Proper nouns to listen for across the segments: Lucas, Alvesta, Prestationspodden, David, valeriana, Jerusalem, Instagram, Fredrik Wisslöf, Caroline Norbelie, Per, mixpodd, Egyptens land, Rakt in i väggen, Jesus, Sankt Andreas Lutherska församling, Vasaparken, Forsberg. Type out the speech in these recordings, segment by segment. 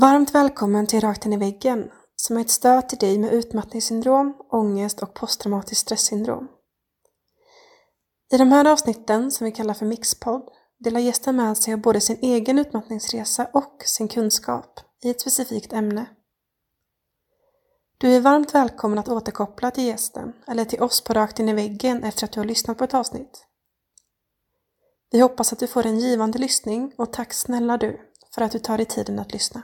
Varmt välkommen till Rakt in i väggen, som är ett stöd till dig med utmattningssyndrom, ångest och posttraumatiskt stresssyndrom. I de här avsnitten, som vi kallar för mixpodd, delar gästen med sig av både sin egen utmattningsresa och sin kunskap i ett specifikt ämne. Du är varmt välkommen att återkoppla till gästen eller till oss på Rakt in i väggen efter att du har lyssnat på ett avsnitt. Vi hoppas att du får en givande lyssning och tack snälla du för att du tar dig tiden att lyssna.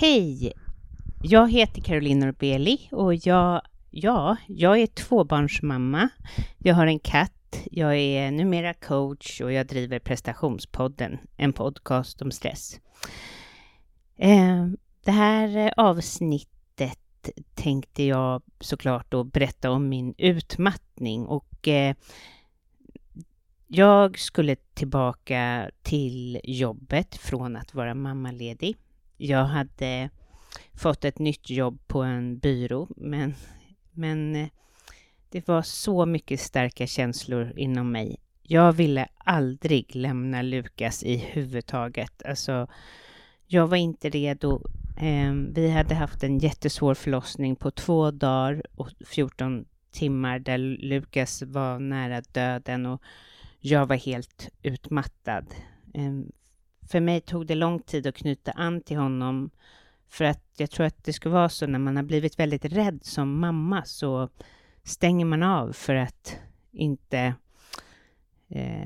Hej! Jag heter Caroline Norbelie och jag är tvåbarnsmamma. Jag har en katt, jag är numera coach och jag driver Prestationspodden, en podcast om stress. Det här avsnittet tänkte jag såklart då berätta om min utmattning och jag skulle tillbaka till jobbet från att vara mammaledig. Jag hade fått ett nytt jobb på en byrå men det var så mycket starka känslor inom mig. Jag ville aldrig lämna Lucas i huvudtaget. Alltså, jag var inte redo. Vi hade haft en jättesvår förlossning på 2 dagar och 14 timmar där Lucas var nära döden och jag var helt utmattad. För mig tog det lång tid att knyta an till honom. För att jag tror att det ska vara så när man har blivit väldigt rädd som mamma så stänger man av för att inte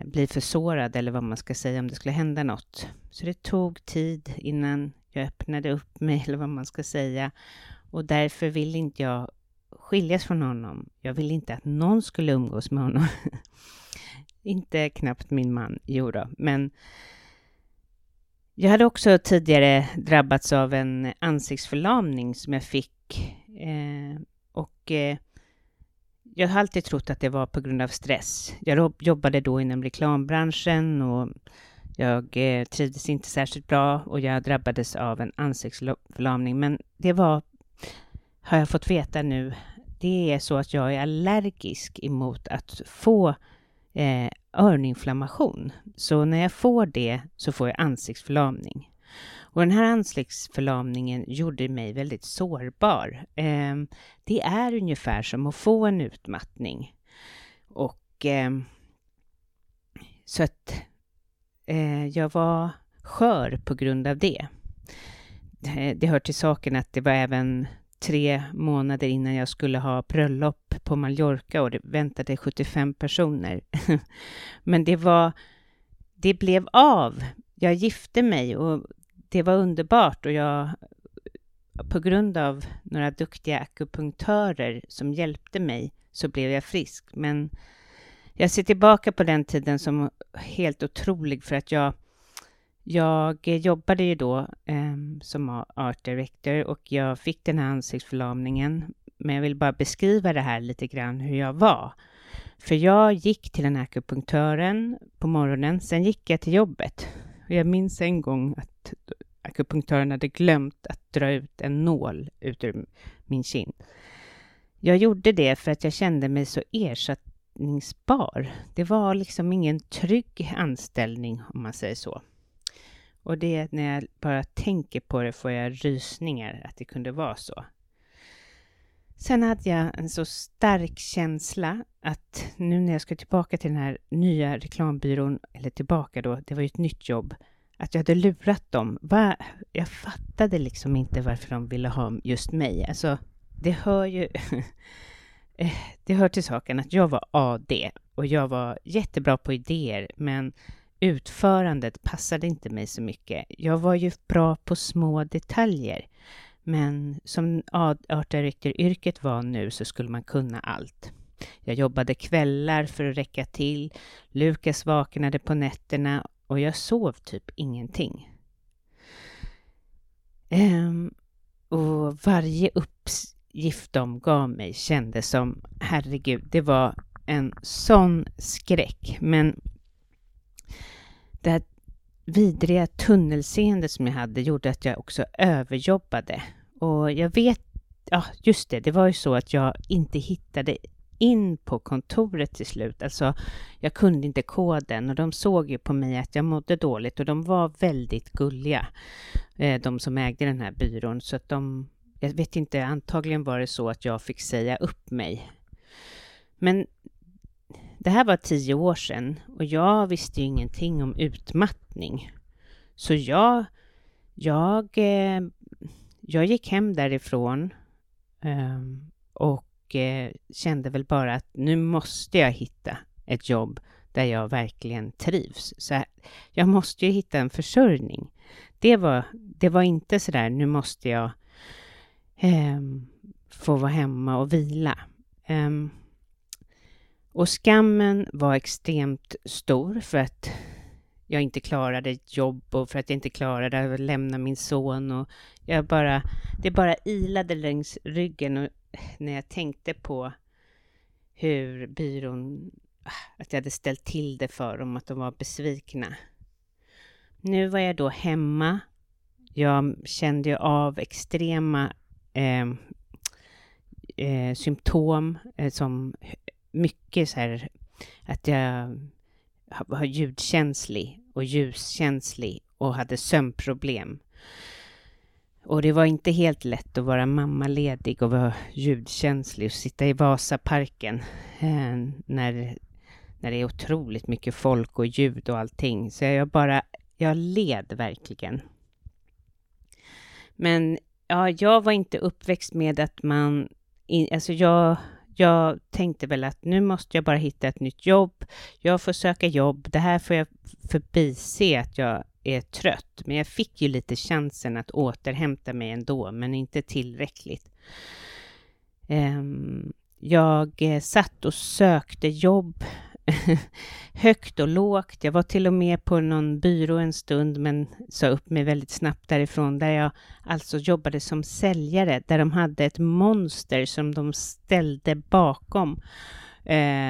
bli försårad eller vad man ska säga om det skulle hända något. Så det tog tid innan jag öppnade upp mig eller vad man ska säga. Och därför vill inte jag skiljas från honom. Jag vill inte att någon skulle umgås med honom. Inte knappt min man, jo då, men jag hade också tidigare drabbats av en ansiktsförlamning som jag fick och jag har alltid trott att det var på grund av stress. Jag jobbade då inom reklambranschen och jag trivdes inte särskilt bra och jag drabbades av en ansiktsförlamning. Men det var, har jag fått veta nu, det är så att jag är allergisk emot att få öroninflammation. Så när jag får det så får jag ansiktsförlamning. Och den här ansiktsförlamningen gjorde mig väldigt sårbar. Det är ungefär som att få en utmattning. Och så att jag var skör på grund av det. Det hör till saken att det var även 3 månader innan jag skulle ha bröllop på Mallorca och det väntade 75 personer. Men det blev av. Jag gifte mig och det var underbart och jag, på grund av några duktiga akupunktörer som hjälpte mig, så blev jag frisk. Men jag ser tillbaka på den tiden som helt otrolig för att jag jobbade ju då som art director och jag fick den här ansiktsförlamningen. Men jag vill bara beskriva det här lite grann hur jag var. För jag gick till den här akupunktören på morgonen, sen gick jag till jobbet. Och jag minns en gång att akupunktören hade glömt att dra ut en nål ut ur min kind. Jag gjorde det för att jag kände mig så ersättningsbar. Det var liksom ingen trygg anställning om man säger så. Och det, när jag bara tänker på det får jag rysningar att det kunde vara så. Sen hade jag en så stark känsla att nu när jag ska tillbaka till den här nya reklambyrån, eller tillbaka då, det var ju ett nytt jobb, att jag hade lurat dem. Jag fattade liksom inte varför de ville ha just mig. Alltså, det hör ju det hör till saken att jag var AD och jag var jättebra på idéer, men utförandet passade inte mig så mycket. Jag var ju bra på små detaljer. Men som art director-yrket var nu så skulle man kunna allt. Jag jobbade kvällar för att räcka till. Lucas vaknade på nätterna och jag sov typ ingenting. Och varje uppgift de gav mig kändes som, herregud, det var en sån skräck. Men det här vidriga tunnelseendet som jag hade gjorde att jag också överjobbade. Och jag vet, det var ju så att jag inte hittade in på kontoret till slut. Alltså jag kunde inte koden och de såg ju på mig att jag mådde dåligt. Och de var väldigt gulliga, de som ägde den här byrån. Så att de, jag vet inte, antagligen var det så att jag fick säga upp mig. Men det här var 10 år sedan och jag visste ju ingenting om utmattning. Så jag gick hem därifrån och kände väl bara att nu måste jag hitta ett jobb där jag verkligen trivs. Så jag måste ju hitta en försörjning. Det var inte så där, nu måste jag få vara hemma och vila. Och skammen var extremt stor för att jag inte klarade ett jobb och för att jag inte klarade att lämna min son. Och jag bara ilade längs ryggen och när jag tänkte på hur byrån, att jag hade ställt till det för dem, att de var besvikna. Nu var jag då hemma. Jag kände ju av extrema symptom som mycket så här att jag var ljudkänslig och ljuskänslig och hade sömnproblem. Och det var inte helt lätt att vara mammaledig och vara ljudkänslig och sitta i Vasaparken när det är otroligt mycket folk och ljud och allting. Så jag led verkligen. Men ja, jag var inte uppväxt med att man, alltså jag tänkte väl att nu måste jag bara hitta ett nytt jobb. Jag får söka jobb. Det här får jag förbise att jag är trött. Men jag fick ju lite chansen att återhämta mig ändå. Men inte tillräckligt. Jag satt och sökte jobb. Högt och lågt. Jag var till och med på någon byrå en stund. Men sa upp mig väldigt snabbt därifrån. Där jag alltså jobbade som säljare. Där de hade ett monster som de ställde bakom.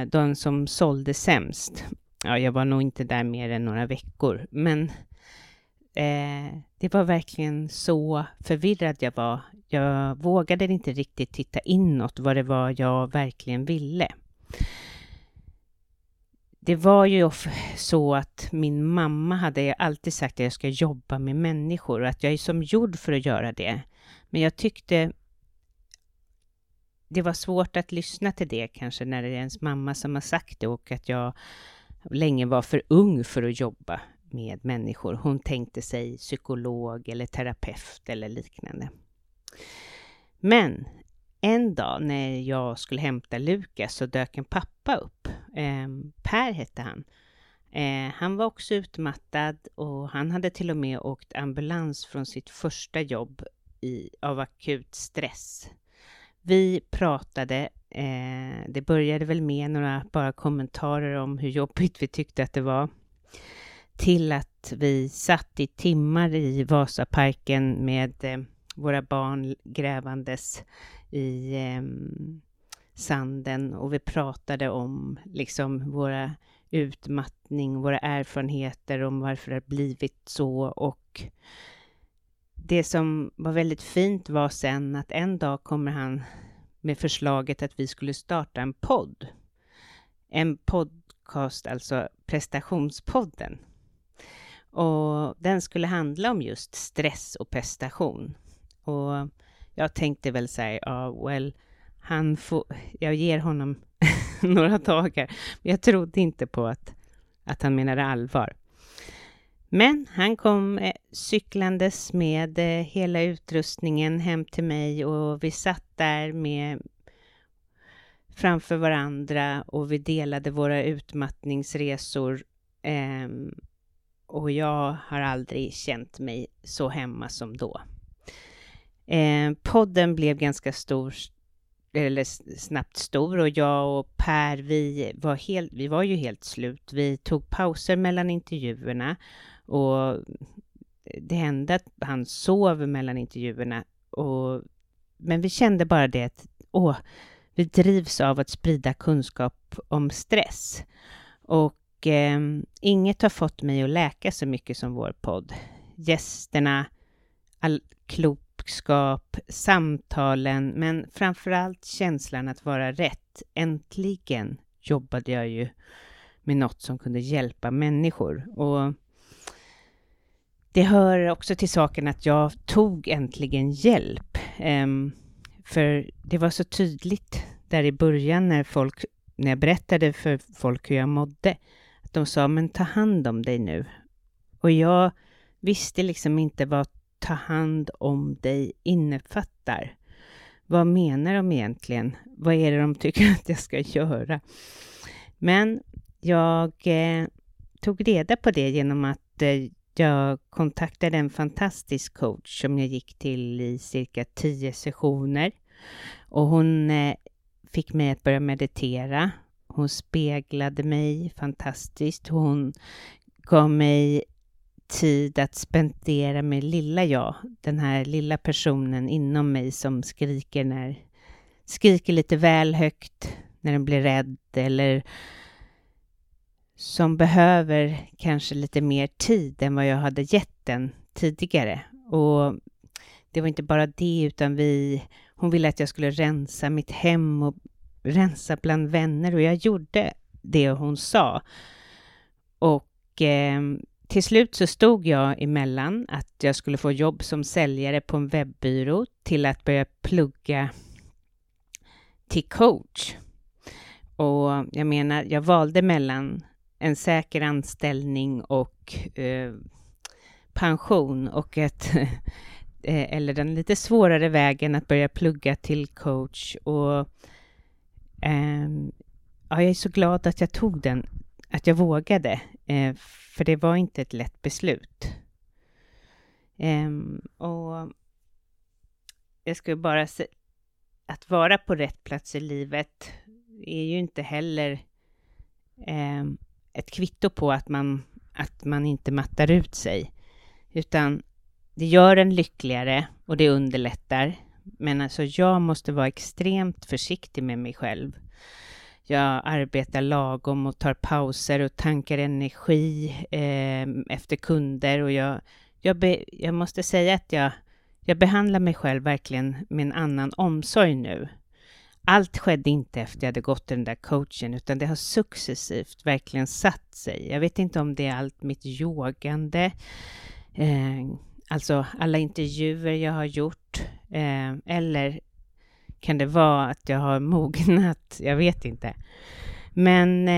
De som sålde sämst. Ja, jag var nog inte där mer än några veckor. Men det var verkligen så förvirrad jag var. Jag vågade inte riktigt titta inåt. Vad det var jag verkligen ville. Det var ju så att min mamma hade alltid sagt att jag ska jobba med människor. Och att jag är som gjord för att göra det. Men jag tyckte det var svårt att lyssna till det kanske. När det är ens mamma som har sagt det. Och att jag länge var för ung för att jobba med människor. Hon tänkte sig psykolog eller terapeut eller liknande. Men en dag när jag skulle hämta Lucas så dök en pappa upp. Per hette han. Han var också utmattad och han hade till och med åkt ambulans från sitt första jobb av akut stress. Vi pratade, det började väl med några bara kommentarer om hur jobbigt vi tyckte att det var. Till att vi satt i timmar i Vasaparken med våra barn grävandes i sanden och vi pratade om liksom våra utmattning, våra erfarenheter om varför det har blivit så. Och det som var väldigt fint var sen att en dag kommer han med förslaget att vi skulle starta en podd. En podcast, alltså Prestationspodden. Och den skulle handla om just stress och prestation. Och jag tänkte väl säga, jag ger honom några dagar. Men jag trodde inte på att han menade allvar. Men han kom cyklandes med hela utrustningen hem till mig. Och vi satt där framför varandra. Och vi delade våra utmattningsresor. Och jag har aldrig känt mig så hemma som då. Podden blev ganska stor, eller snabbt stor, och jag och Per vi var ju helt slut. Vi tog pauser mellan intervjuerna och det hände att han sov mellan intervjuerna men vi kände bara det att vi drivs av att sprida kunskap om stress och inget har fått mig att läka så mycket som vår podd. Gästerna, all klok klokskap, samtalen, men framförallt känslan att vara rätt. Äntligen jobbade jag ju med något som kunde hjälpa människor. Och det hör också till saken att jag tog äntligen hjälp. För det var så tydligt där i början när jag berättade för folk hur jag mådde. Att de sa, men ta hand om dig nu. Och jag visste liksom inte vad ta hand om dig innefattar. Vad menar de egentligen? Vad är det de tycker att jag ska göra? Men jag tog reda på det genom att jag kontaktade en fantastisk coach som jag gick till i cirka 10 sessioner. Och hon fick mig att börja meditera. Hon speglade mig fantastiskt. Hon gav mig tid att spendera med lilla jag. Den här lilla personen inom mig som skriker lite väl högt när den blir rädd. Eller som behöver kanske lite mer tid än vad jag hade gett den tidigare. Och det var inte bara det, utan hon ville att jag skulle rensa mitt hem och rensa bland vänner. Och jag gjorde det hon sa. Och till slut så stod jag emellan att jag skulle få jobb som säljare på en webbyrå till att börja plugga till coach. Och jag menar, jag valde mellan en säker anställning och pension och eller den lite svårare vägen att börja plugga till coach. Och jag är så glad att jag tog den, att jag vågade. För det var inte ett lätt beslut. Och jag skulle bara säga att vara på rätt plats i livet är ju inte heller ett kvitto på att man inte mattar ut sig. Utan det gör en lyckligare och det underlättar. Men alltså jag måste vara extremt försiktig med mig själv. Jag arbetar lagom och tar pauser och tankar energi efter kunder. Och jag måste säga att jag behandlar mig själv verkligen med en annan omsorg nu. Allt skedde inte efter jag hade gått till den där coachen, utan det har successivt verkligen satt sig. Jag vet inte om det är allt mitt yogande, alltså alla intervjuer jag har gjort, eller kan det vara att jag har mognat? Jag vet inte. Men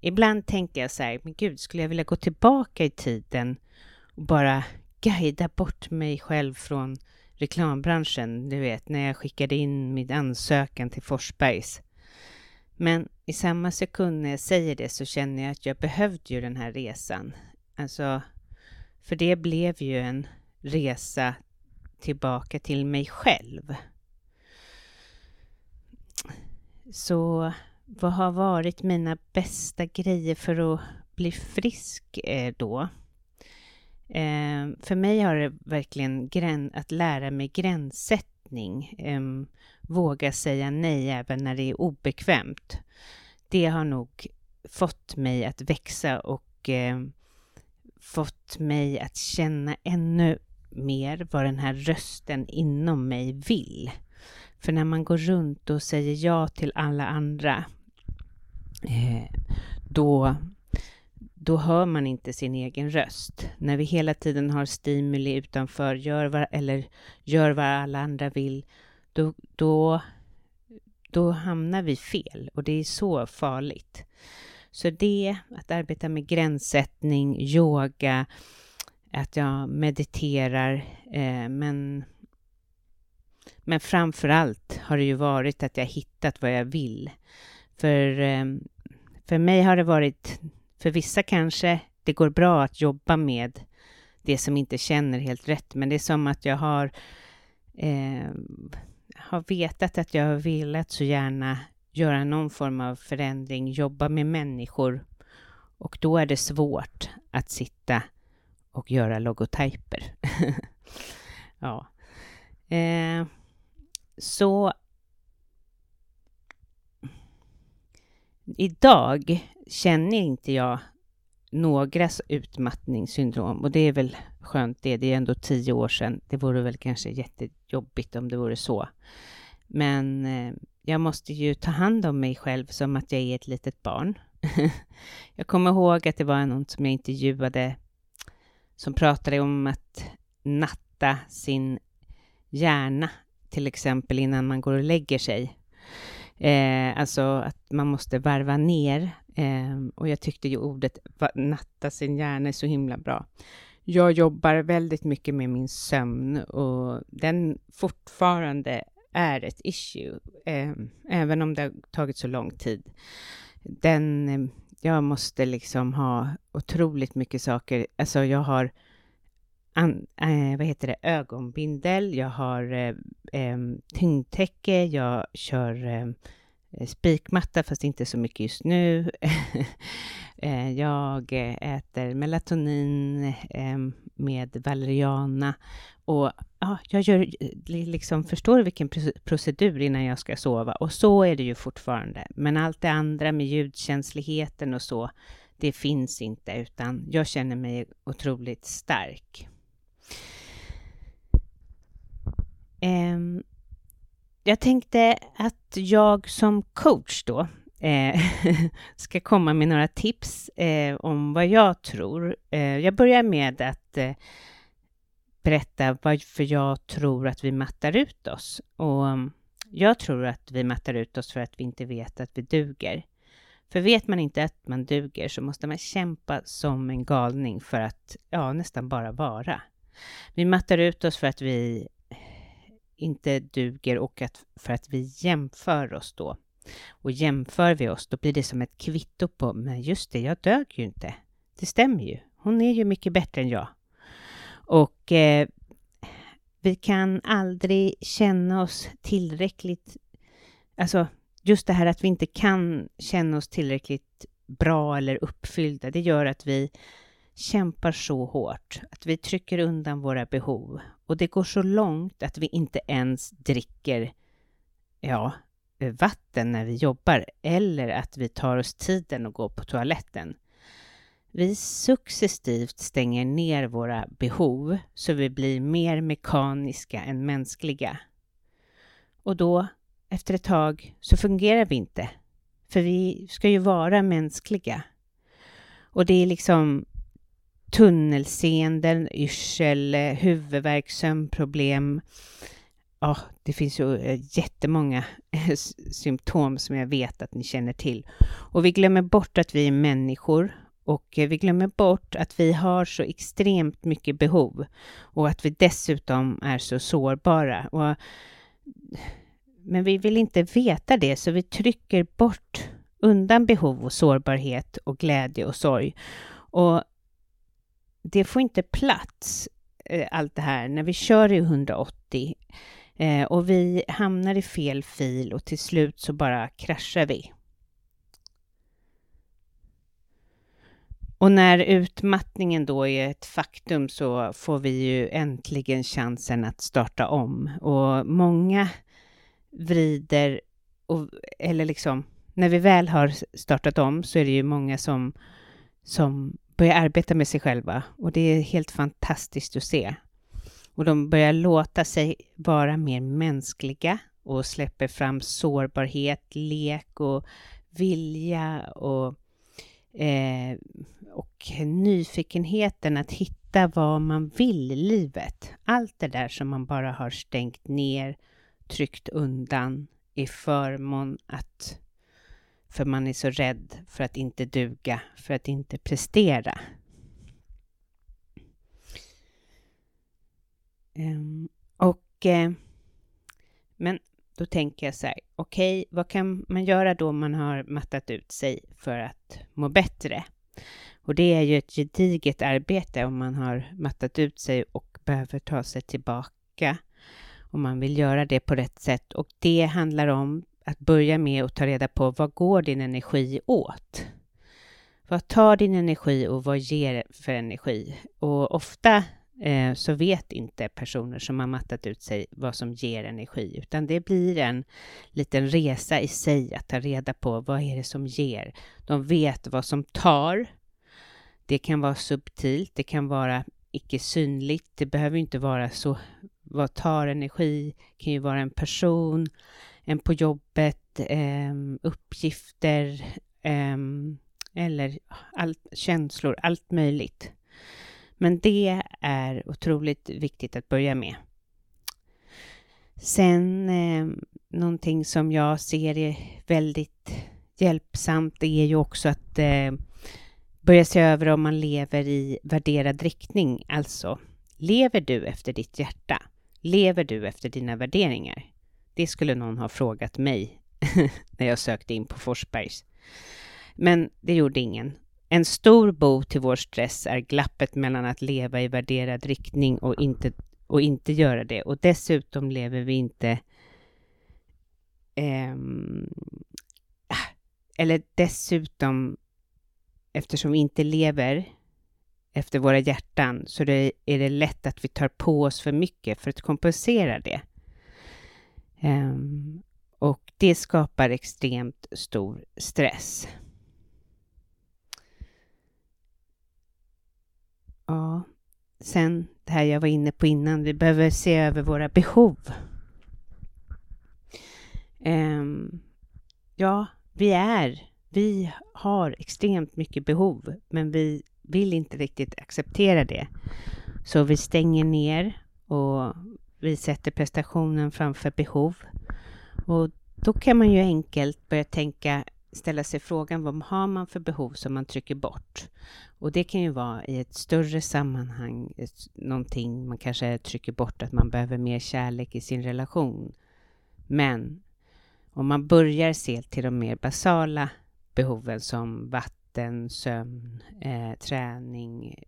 ibland tänker jag så här, men gud, skulle jag vilja gå tillbaka i tiden och bara guida bort mig själv från reklambranschen, du vet, när jag skickade in min ansökan till Forsbergs. Men i samma sekund när jag säger det så känner jag att jag behövde ju den här resan. Alltså, för det blev ju en resa tillbaka till mig själv. Så vad har varit mina bästa grejer för att bli frisk då? För mig har det verkligen att lära mig gränssättning. Våga säga nej även när det är obekvämt. Det har nog fått mig att växa och fått mig att känna ännu mer vad den här rösten inom mig vill. För när man går runt och säger ja till alla andra, då hör man inte sin egen röst. När vi hela tiden har stimuli utanför, gör vad alla andra vill, då hamnar vi fel. Och det är så farligt. Så det, att arbeta med gränssättning, yoga, att jag mediterar, men framförallt har det ju varit att jag hittat vad jag vill. För mig har det varit, för vissa kanske det går bra att jobba med det som inte känner helt rätt. Men det är som att jag har vetat att jag har velat så gärna göra någon form av förändring, jobba med människor. Och då är det svårt att sitta och göra logotyper. Ja. Så idag känner inte jag några utmattningssyndrom, och det är väl skönt det är. Det är ändå 10 år sedan. Det vore väl kanske jättejobbigt om det vore så. Men jag måste ju ta hand om mig själv som att jag är ett litet barn. Jag kommer ihåg att det var någon som jag intervjuade som pratade om att natta sin hjärna till exempel innan man går och lägger sig. Alltså att man måste varva ner. Och jag tyckte ju ordet natta sin hjärna är så himla bra. Jag jobbar väldigt mycket med min sömn och den fortfarande är ett issue. Även om det har tagit så lång tid. Jag måste liksom ha otroligt mycket saker. Alltså jag har ögonbindel, jag har tyngdtäcke, jag kör spikmatta fast inte så mycket just nu. Jag äter melatonin med valeriana och jag gör liksom, förstår vilken procedur innan jag ska sova, och så är det ju fortfarande, men allt det andra med ljudkänsligheten och så, det finns inte, utan jag känner mig otroligt stark. Jag tänkte att jag som coach då ska komma med några tips om vad jag tror. Jag börjar med att berätta varför jag tror att vi mattar ut oss. Och jag tror att vi mattar ut oss för att vi inte vet att vi duger. För vet man inte att man duger så måste man kämpa som en galning för att nästan bara vara. Vi mattar ut oss för att vi inte duger och för att vi jämför oss då. Och jämför vi oss, då blir det som ett kvitto på, men just det, jag dög ju inte. Det stämmer ju. Hon är ju mycket bättre än jag. Och vi kan aldrig känna oss tillräckligt, alltså just det här att vi inte kan känna oss tillräckligt bra eller uppfyllda, det gör att vi kämpar så hårt att vi trycker undan våra behov. Och det går så långt att vi inte ens dricker vatten när vi jobbar, eller att vi tar oss tiden och går på toaletten. Vi successivt stänger ner våra behov så vi blir mer mekaniska än mänskliga. Och då efter ett tag så fungerar vi inte. För vi ska ju vara mänskliga. Och det är liksom tunnelseenden, yrsel, huvudvärk, sömnproblem. Det finns ju jättemånga symptom som jag vet att ni känner till. Och vi glömmer bort att vi är människor. Och vi glömmer bort att vi har så extremt mycket behov. Och att vi dessutom är så sårbara. Men vi vill inte veta det, så vi trycker bort undan behov och sårbarhet och glädje och sorg. Och det får inte plats, allt det här, när vi kör i 180 och vi hamnar i fel fil och till slut så bara kraschar vi. Och när utmattningen då är ett faktum så får vi ju äntligen chansen att starta om. Och många vrider, eller liksom när vi väl har startat om så är det ju många som börjar arbeta med sig själva, och det är helt fantastiskt att se. Och de börjar låta sig vara mer mänskliga och släpper fram sårbarhet, lek och vilja och nyfikenheten att hitta vad man vill i livet. Allt det där som man bara har stängt ner, tryckt undan i förmån att, för man är så rädd för att inte duga, för att inte prestera. Men då tänker jag så här, okej, vad kan man göra då man har mattat ut sig för att må bättre? Och det är ju ett gediget arbete om man har mattat ut sig och behöver ta sig tillbaka. Om man vill göra det på rätt sätt. Och det handlar om att börja med att ta reda på vad går din energi åt? Vad tar din energi och vad ger för energi? Och ofta så vet inte personer som har mattat ut sig vad som ger energi. Utan det blir en liten resa i sig att ta reda på vad är det som ger. De vet vad som tar. Det kan vara subtilt, det kan vara icke synligt. Det behöver inte vara så. Vad tar energi? Det kan ju vara en person, en på jobbet, uppgifter eller känslor, allt möjligt. Men det är otroligt viktigt att börja med. Sen någonting som jag ser är väldigt hjälpsamt är ju också att börja se över om man lever i värderad riktning. Alltså, lever du efter ditt hjärta? Lever du efter dina värderingar? Det skulle någon ha frågat mig när jag sökte in på Forsbergs. Men det gjorde ingen. En stor bov till vår stress är glappet mellan att leva i värderad riktning och inte göra det. Och dessutom lever vi inte... eller dessutom... Eftersom vi inte lever efter våra hjärtan så är det lätt att vi tar på oss för mycket för att kompensera det. Och det skapar extremt stor stress. Ja, sen det här jag var inne på innan. Vi behöver se över våra behov. Ja, vi har extremt mycket behov, men vi vill inte riktigt acceptera det. Så vi stänger ner och vi sätter prestationen framför behov. Och då kan man ju enkelt börja tänka, ställa sig frågan vad har man för behov som man trycker bort. Och det kan ju vara i ett större sammanhang, någonting man kanske trycker bort att man behöver mer kärlek i sin relation. Men om man börjar se till de mer basala behoven som vatten, sömn, träning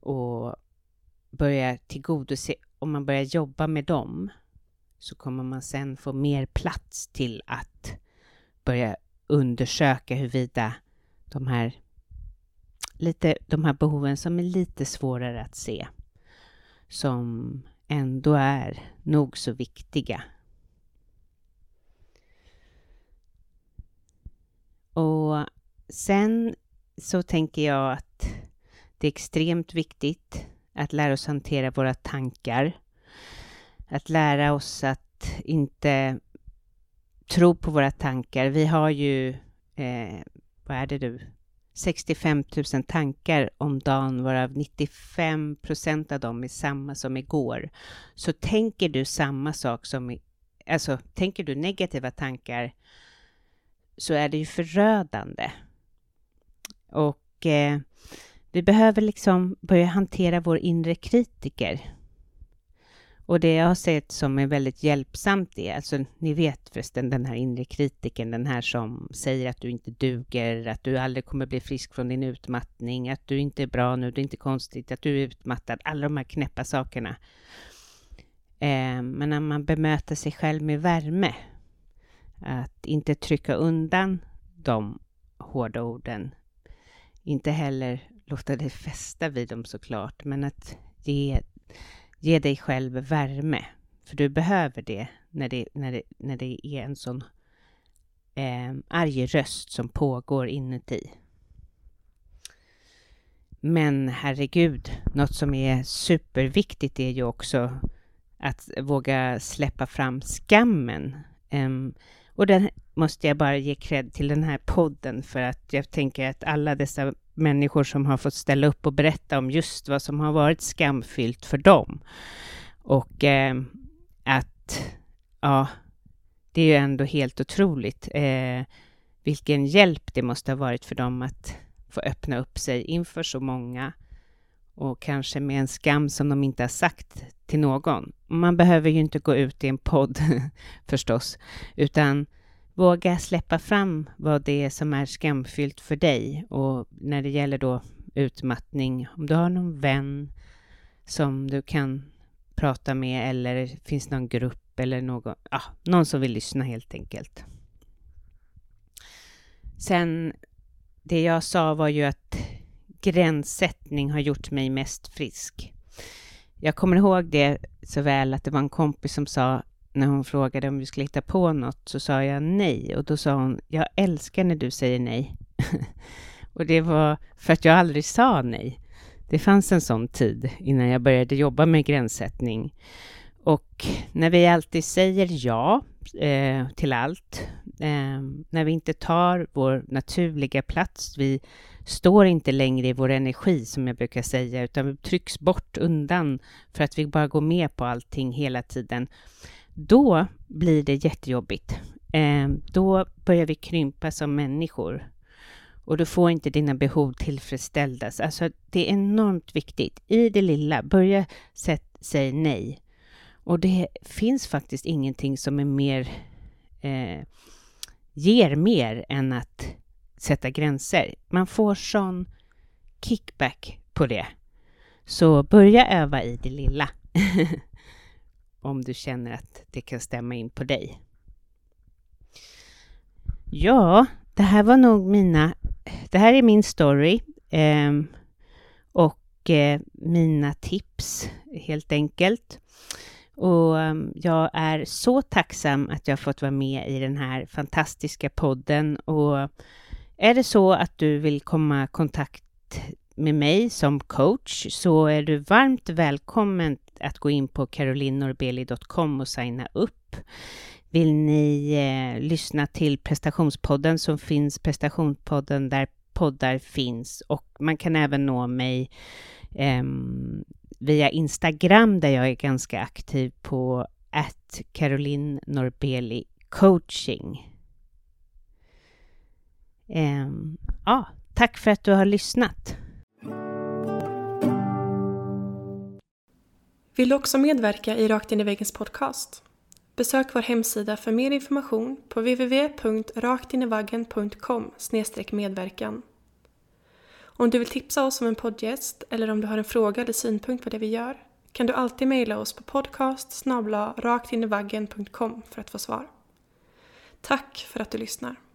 och börjar tillgodose. Om man börjar jobba med dem så kommer man sen få mer plats till att börja undersöka huruvida de här behoven som är lite svårare att se som ändå är nog så viktiga. Och sen så tänker jag att det är extremt viktigt att lära oss hantera våra tankar. Att lära oss att inte tro på våra tankar. Vi har ju, 65 000 tankar om dagen, varav 95% av dem är samma som igår. Så tänker du samma sak som, alltså tänker du negativa tankar, så är det ju förödande. Och vi behöver liksom börja hantera vår inre kritiker. Och det jag har sett som är väldigt hjälpsamt är, alltså ni vet förresten den här inre kritiken, den här som säger att du inte duger, att du aldrig kommer bli frisk från din utmattning, att du inte är bra nu, det är inte konstigt att du är utmattad, alla de här knäppa sakerna. Men när man bemöter sig själv med värme, att inte trycka undan de hårda orden. Inte heller låta dig fästa vid dem såklart. Men att ge dig själv värme. För du behöver det när det är en sån arg röst som pågår inuti. Men herregud, något som är superviktigt är ju också att våga släppa fram skammen. Och den måste jag bara ge cred till den här podden, för att jag tänker att alla dessa människor som har fått ställa upp och berätta om just vad som har varit skamfyllt för dem. Och det är ju ändå helt otroligt vilken hjälp det måste ha varit för dem att få öppna upp sig inför så många. Och kanske med en skam som de inte har sagt till någon. Man behöver ju inte gå ut i en podd förstås. Utan våga släppa fram vad det är som är skamfyllt för dig. Och när det gäller då utmattning. Om du har någon vän som du kan prata med. Eller finns någon grupp eller någon som vill lyssna helt enkelt. Sen det jag sa var ju att gränssättning har gjort mig mest frisk. Jag kommer ihåg det så väl att det var en kompis som sa, när hon frågade om vi skulle hitta på något, så sa jag nej. Och då sa hon, jag älskar när du säger nej. Och det var för att jag aldrig sa nej. Det fanns en sån tid innan jag började jobba med gränssättning. Och när vi alltid säger ja till allt, när vi inte tar vår naturliga plats, vi står inte längre i vår energi som jag brukar säga, utan vi trycks bort undan för att vi bara går med på allting hela tiden, då blir det jättejobbigt. Då börjar vi krympa som människor. Och du får inte dina behov tillfredsställdas. Alltså det är enormt viktigt. I det lilla, börja säga nej. Och det finns faktiskt ingenting som är mer, ger mer än att sätta gränser. Man får sån kickback på det. Så börja öva i det lilla. Om du känner att det kan stämma in på dig. Ja, det här var nog det här är min story och mina tips helt enkelt. Och jag är så tacksam att jag fått vara med i den här fantastiska podden. Och är det så att du vill komma i kontakt med mig som coach, så är du varmt välkommen att gå in på carolinenorbeli.com och signa upp. Vill ni lyssna till prestationspodden, så finns prestationspodden där poddar finns. Och man kan även nå mig via Instagram, där jag är ganska aktiv på @CarolineNorbeliCoaching. Tack för att du har lyssnat. Vill du också medverka i Rakt in i väggens podcast? Besök vår hemsida för mer information på www.raktinivaggen.com/medverkan. Om du vill tipsa oss om en poddgäst eller om du har en fråga eller synpunkt på det vi gör, kan du alltid mejla oss på podcast@raktinivaggen.com för att få svar. Tack för att du lyssnar.